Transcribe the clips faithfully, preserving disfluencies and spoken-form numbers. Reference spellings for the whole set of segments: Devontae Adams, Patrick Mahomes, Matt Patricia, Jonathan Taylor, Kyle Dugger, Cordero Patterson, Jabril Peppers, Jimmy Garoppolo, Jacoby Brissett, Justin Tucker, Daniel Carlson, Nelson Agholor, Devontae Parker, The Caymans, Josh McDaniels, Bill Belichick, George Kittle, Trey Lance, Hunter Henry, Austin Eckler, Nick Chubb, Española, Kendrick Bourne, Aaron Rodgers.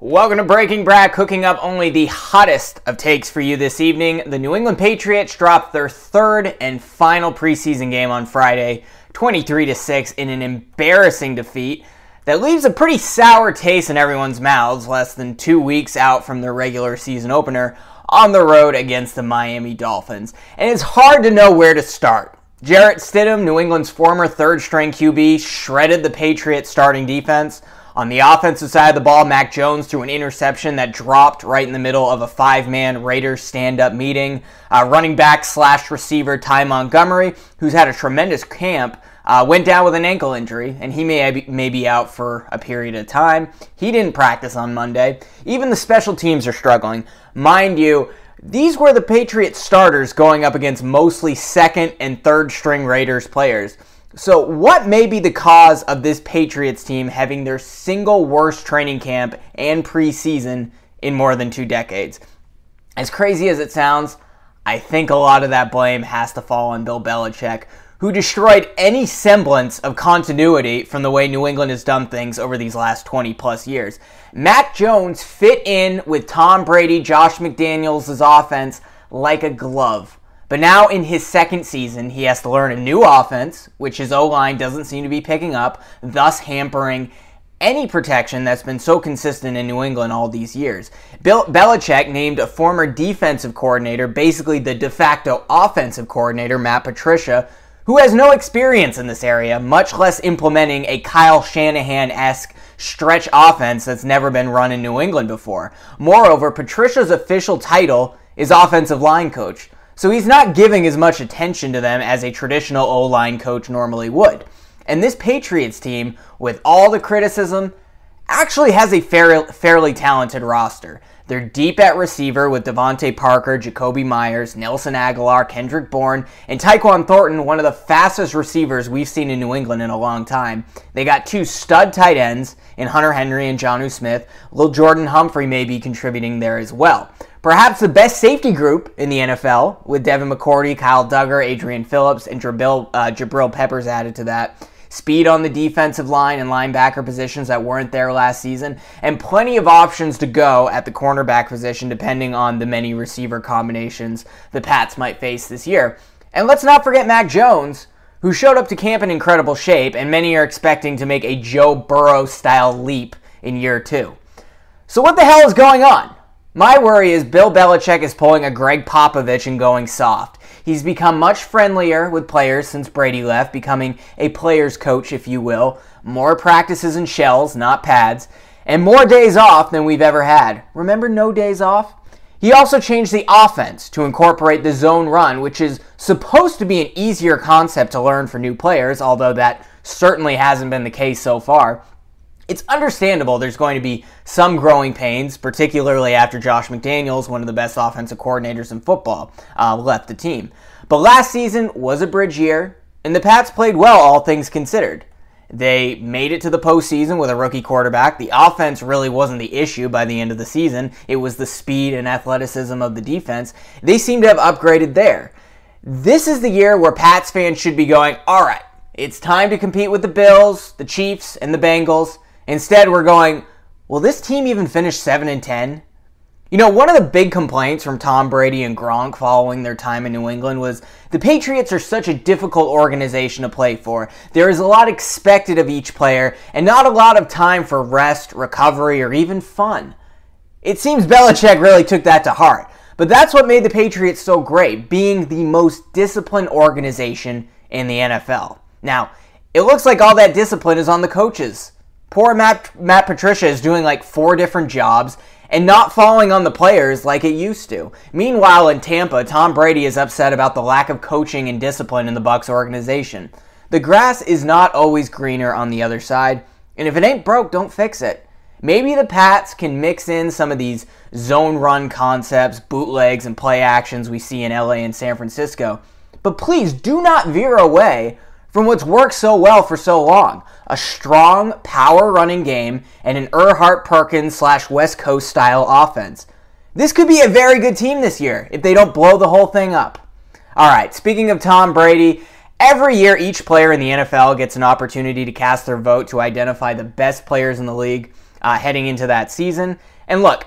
Welcome to Breaking Brack, hooking up only the hottest of takes for you this evening. The New England Patriots dropped their third and final preseason game on Friday, twenty-three to six, in an embarrassing defeat that leaves a pretty sour taste in everyone's mouths less than two weeks out from their regular season opener on the road against the Miami Dolphins. And it's hard to know where to start. Jarrett Stidham, New England's former third-string Q B, shredded the Patriots' starting defense. On the offensive side of the ball, Mac Jones threw an interception that dropped right in the middle of a five-man Raiders stand-up meeting. Uh, running back slash receiver Ty Montgomery, who's had a tremendous camp, uh, went down with an ankle injury, and he may, may be out for a period of time. He didn't practice on Monday. Even the special teams are struggling. Mind you, these were the Patriots starters going up against mostly second and third-string Raiders players. So what may be the cause of this Patriots team having their single worst training camp and preseason in more than two decades? As crazy as it sounds, I think a lot of that blame has to fall on Bill Belichick, who destroyed any semblance of continuity from the way New England has done things over these last twenty plus years. Mac Jones fit in with Tom Brady, Josh McDaniels' offense like a glove. But now in his second season, he has to learn a new offense, which his O-line doesn't seem to be picking up, thus hampering any protection that's been so consistent in New England all these years. Bill Belichick named a former defensive coordinator, basically the de facto offensive coordinator, Matt Patricia, who has no experience in this area, much less implementing a Kyle Shanahan-esque stretch offense that's never been run in New England before. Moreover, Patricia's official title is offensive line coach, so he's not giving as much attention to them as a traditional O-line coach normally would. And this Patriots team, with all the criticism, actually has a fair, fairly talented roster. They're deep at receiver with Devontae Parker, Jacoby Myers, Nelson Agholor, Kendrick Bourne, and Tyquan Thornton, one of the fastest receivers we've seen in New England in a long time. They got two stud tight ends in Hunter Henry and Jonnu Smith. Lil' Jordan Humphrey may be contributing there as well. Perhaps the best safety group in the N F L, with Devin McCourty, Kyle Dugger, Adrian Phillips, and Jabril, uh, Jabril Peppers added to that. Speed on the defensive line and linebacker positions that weren't there last season, and plenty of options to go at the cornerback position depending on the many receiver combinations the Pats might face this year. And let's not forget Mac Jones, who showed up to camp in incredible shape, and many are expecting to make a Joe Burrow-style leap in year two. So what the hell is going on? My worry is Bill Belichick is pulling a Gregg Popovich and going soft. He's become much friendlier with players since Brady left, becoming a player's coach, if you will. More practices and shells, not pads. And more days off than we've ever had. Remember no days off? He also changed the offense to incorporate the zone run, which is supposed to be an easier concept to learn for new players, although that certainly hasn't been the case so far. It's understandable there's going to be some growing pains, particularly after Josh McDaniels, one of the best offensive coordinators in football, uh, left the team. But last season was a bridge year, and the Pats played well, all things considered. They made it to the postseason with a rookie quarterback. The offense really wasn't the issue by the end of the season. It was the speed and athleticism of the defense. They seem to have upgraded there. This is the year where Pats fans should be going, all right, it's time to compete with the Bills, the Chiefs, and the Bengals. Instead, we're going, will this team even finish seven and ten? You know, one of the big complaints from Tom Brady and Gronk following their time in New England was the Patriots are such a difficult organization to play for. There is a lot expected of each player and not a lot of time for rest, recovery, or even fun. It seems Belichick really took that to heart. But that's what made the Patriots so great, being the most disciplined organization in the N F L. Now, it looks like all that discipline is on the coaches. Poor Matt, Matt Patricia is doing like four different jobs and not falling on the players like it used to. Meanwhile, in Tampa, Tom Brady is upset about the lack of coaching and discipline in the Bucs organization. The grass is not always greener on the other side, and if it ain't broke, don't fix it. Maybe the Pats can mix in some of these zone run concepts, bootlegs, and play actions we see in L A and San Francisco, but please do not veer away from what's worked so well for so long, a strong power running game and an Earhart Perkins slash West Coast style offense. This could be a very good team this year if they don't blow the whole thing up. All right, speaking of Tom Brady, Every year, each player in the N F L gets an opportunity to cast their vote to identify the best players in the league uh, heading into that season. And look,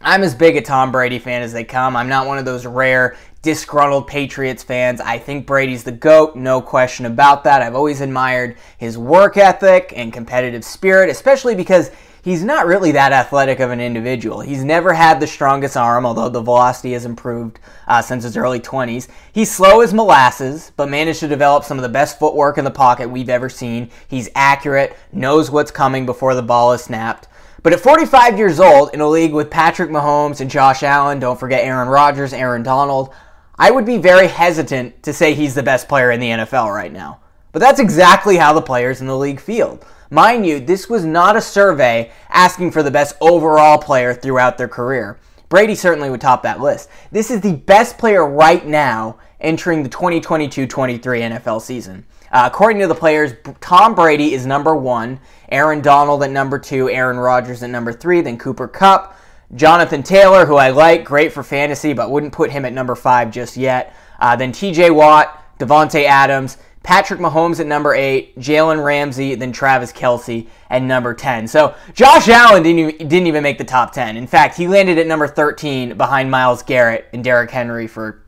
I'm as big a Tom Brady fan as they come. I'm not one of those rare, disgruntled Patriots fans. I think Brady's the GOAT, no question about that. I've always admired his work ethic and competitive spirit, especially because he's not really that athletic of an individual. He's never had the strongest arm, although the velocity has improved uh, since his early twenties. He's slow as molasses, but managed to develop some of the best footwork in the pocket we've ever seen. He's accurate, knows what's coming before the ball is snapped. But at forty-five years old, in a league with Patrick Mahomes and Josh Allen, don't forget Aaron Rodgers, Aaron Donald, I would be very hesitant to say he's the best player in the N F L right now. But that's exactly how the players in the league feel. Mind you, this was not a survey asking for the best overall player throughout their career. Brady certainly would top that list. This is the best player right now entering the twenty twenty-two twenty-three N F L season. Uh, according to the players, Tom Brady is number one, Aaron Donald at number two, Aaron Rodgers at number three, then Cooper Kupp, Jonathan Taylor, who I like, great for fantasy, but wouldn't put him at number five just yet, uh, then T J Watt, Devontae Adams, Patrick Mahomes at number eight, Jalen Ramsey, then Travis Kelce at number ten. So Josh Allen didn't even, didn't even make the top ten. In fact, he landed at number thirteen behind Myles Garrett and Derrick Henry for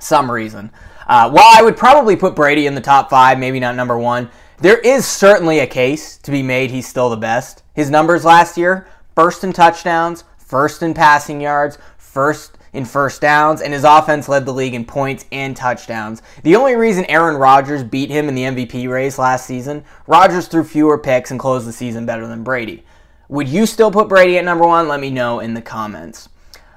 some reason. Uh, while I would probably put Brady in the top five, maybe not number one, there is certainly a case to be made he's still the best. His numbers last year, first in touchdowns, first in passing yards, first in first downs, and his offense led the league in points and touchdowns. The only reason Aaron Rodgers beat him in the M V P race last season, Rodgers threw fewer picks and closed the season better than Brady. Would you still put Brady at number one? Let me know in the comments.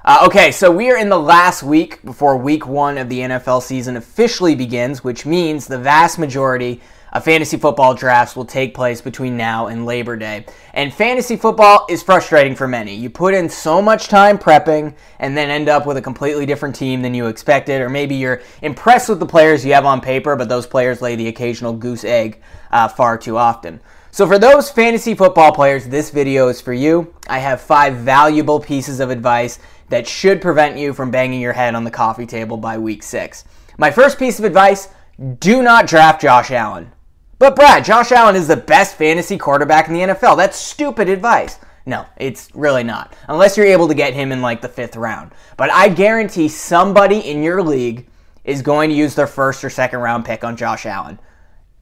Uh, okay, so we are in the last week before week one of the N F L season officially begins, which means the vast majority of fantasy football drafts will take place between now and Labor Day. And fantasy football is frustrating for many. You put in so much time prepping and then end up with a completely different team than you expected, or maybe you're impressed with the players you have on paper, but those players lay the occasional goose egg uh, far too often. So for those fantasy football players, this video is for you. I have five valuable pieces of advice that should prevent you from banging your head on the coffee table by week six. My first piece of advice, do not draft Josh Allen. But Brad, Josh Allen is the best fantasy quarterback in the N F L. That's stupid advice. No, it's really not. Unless you're able to get him in like the fifth round. But I guarantee somebody in your league is going to use their first or second round pick on Josh Allen.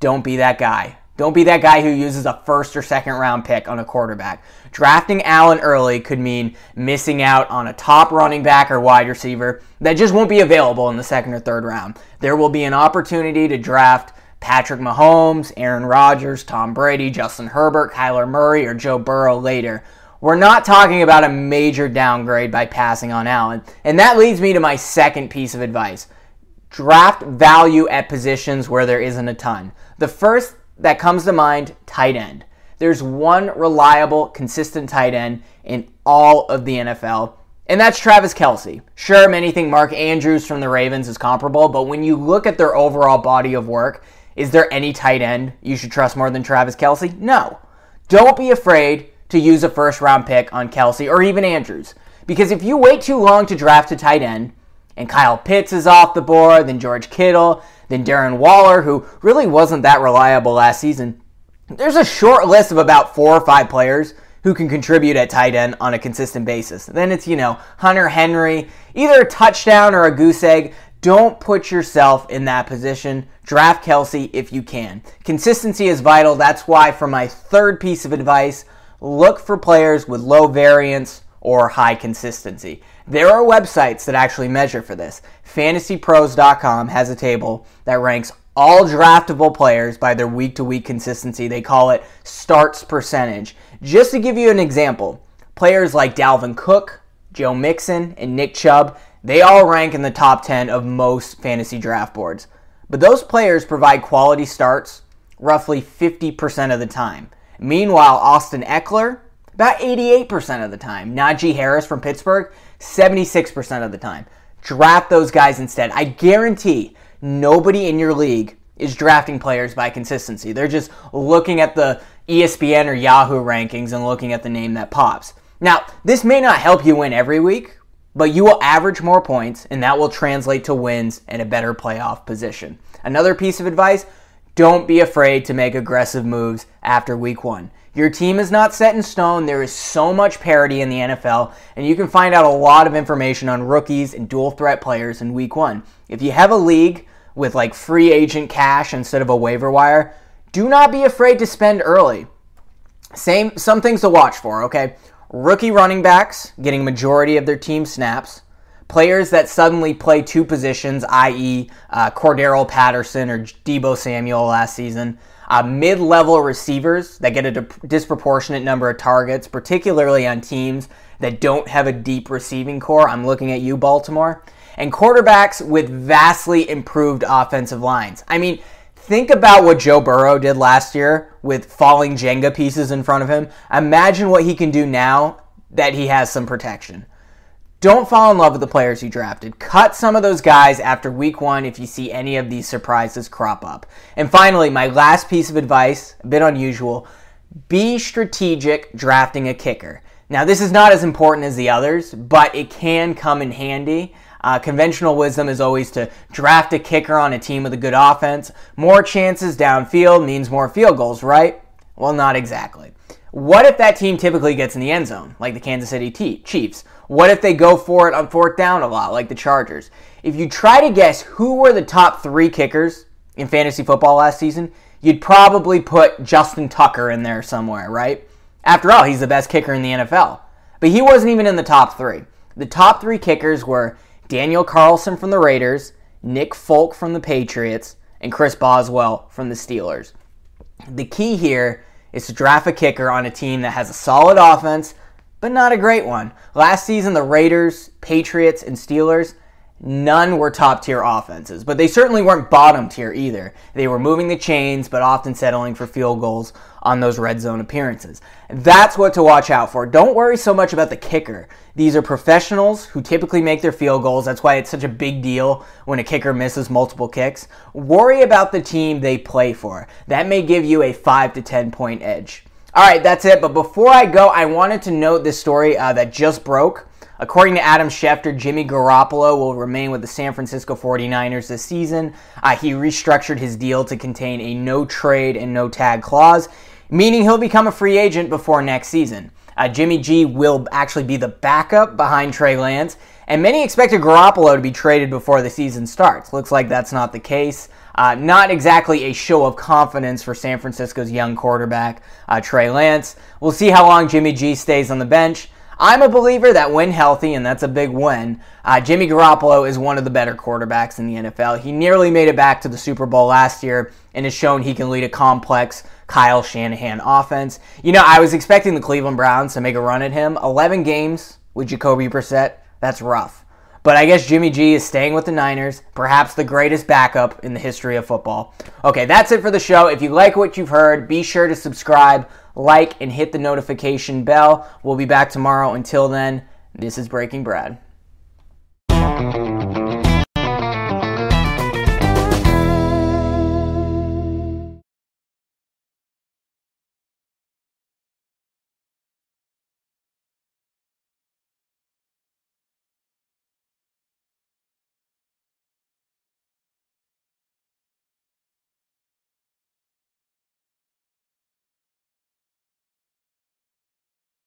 Don't be that guy. Don't be that guy who uses a first or second round pick on a quarterback. Drafting Allen early could mean missing out on a top running back or wide receiver that just won't be available in the second or third round. There will be an opportunity to draft Patrick Mahomes, Aaron Rodgers, Tom Brady, Justin Herbert, Kyler Murray, or Joe Burrow later. We're not talking about a major downgrade by passing on Allen. And that leads me to my second piece of advice. Draft value at positions where there isn't a ton. The first that comes to mind, tight end. There's one reliable, consistent tight end in all of the N F L, and that's Travis Kelce. Sure, many think Mark Andrews from the Ravens is comparable, but when you look at their overall body of work, is there any tight end you should trust more than Travis Kelce? No. Don't be afraid to use a first-round pick on Kelce or even Andrews, because if you wait too long to draft a tight end, and Kyle Pitts is off the board, then George Kittle, then Darren Waller, who really wasn't that reliable last season. There's a short list of about four or five players who can contribute at tight end on a consistent basis. Then it's, you know, Hunter Henry, either a touchdown or a goose egg. Don't put yourself in that position. Draft Kelce if you can. Consistency is vital. That's why for my third piece of advice, look for players with low variance or high consistency. There are websites that actually measure for this. fantasy pros dot com has a table that ranks all draftable players by their week-to-week consistency. They call it starts percentage. Just to give you an example, players like Dalvin Cook, Joe Mixon, and Nick Chubb, they all rank in the top ten of most fantasy draft boards. But those players provide quality starts roughly fifty percent of the time. Meanwhile, Austin Eckler, about eighty-eight percent of the time. Najee Harris from Pittsburgh, seventy-six percent of the time. Draft those guys instead. I guarantee nobody in your league is drafting players by consistency. They're just looking at the E S P N or Yahoo rankings and looking at the name that pops. Now, this may not help you win every week, but you will average more points, and that will translate to wins and a better playoff position. Another piece of advice, don't be afraid to make aggressive moves after week one. Your team is not set in stone. There is so much parity in the N F L, and you can find out a lot of information on rookies and dual threat players in week one. If you have a league with like free agent cash instead of a waiver wire, do not be afraid to spend early. Same, some things to watch for, okay? Rookie running backs getting majority of their team snaps. Players that suddenly play two positions, that is. Uh, Cordero Patterson or Deebo Samuel last season. Uh, mid-level receivers that get a di- disproportionate number of targets, particularly on teams that don't have a deep receiving core. I'm looking at you, Baltimore. And quarterbacks with vastly improved offensive lines. I mean, think about what Joe Burrow did last year with falling Jenga pieces in front of him. Imagine what he can do now that he has some protection. Don't fall in love with the players you drafted. Cut some of those guys after week one if you see any of these surprises crop up. And finally, my last piece of advice, a bit unusual, be strategic drafting a kicker. Now, this is not as important as the others, but it can come in handy. Uh, conventional wisdom is always to draft a kicker on a team with a good offense. More chances downfield means more field goals, right? Well, not exactly. What if that team typically gets in the end zone, like the Kansas City Chiefs? What if they go for it on fourth down a lot, like the Chargers? If you try to guess who were the top three kickers in fantasy football last season, you'd probably put Justin Tucker in there somewhere, right? After all, he's the best kicker in the N F L. But he wasn't even in the top three. The top three kickers were Daniel Carlson from the Raiders, Nick Folk from the Patriots, and Chris Boswell from the Steelers. The key here is to draft a kicker on a team that has a solid offense, but not a great one. Last season, the Raiders, Patriots, and Steelers, none were top-tier offenses, but they certainly weren't bottom-tier either. They were moving the chains, but often settling for field goals on those red zone appearances. That's what to watch out for. Don't worry so much about the kicker. These are professionals who typically make their field goals. That's why it's such a big deal when a kicker misses multiple kicks. Worry about the team they play for. That may give you a five to ten point edge. All right, that's it. But before I go, I wanted to note this story uh, that just broke. According to Adam Schefter, Jimmy Garoppolo will remain with the San Francisco forty-niners this season. Uh, he restructured his deal to contain a no-trade and no-tag clause, meaning he'll become a free agent before next season. Uh, Jimmy G will actually be the backup behind Trey Lance, and many expected Garoppolo to be traded before the season starts. Looks like that's not the case. Uh, not exactly a show of confidence for San Francisco's young quarterback, uh, Trey Lance. We'll see how long Jimmy G stays on the bench. I'm a believer that when healthy, and that's a big win, uh, Jimmy Garoppolo is one of the better quarterbacks in the N F L. He nearly made it back to the Super Bowl last year and has shown he can lead a complex Kyle Shanahan offense. You know, I was expecting the Cleveland Browns to make a run at him. eleven games with Jacoby Brissett, that's rough. But I guess Jimmy G is staying with the Niners, perhaps the greatest backup in the history of football. Okay, that's it for the show. If you like what you've heard, be sure to subscribe, like, and hit the notification bell. We'll be back tomorrow. Until then, this is Breaking Brad.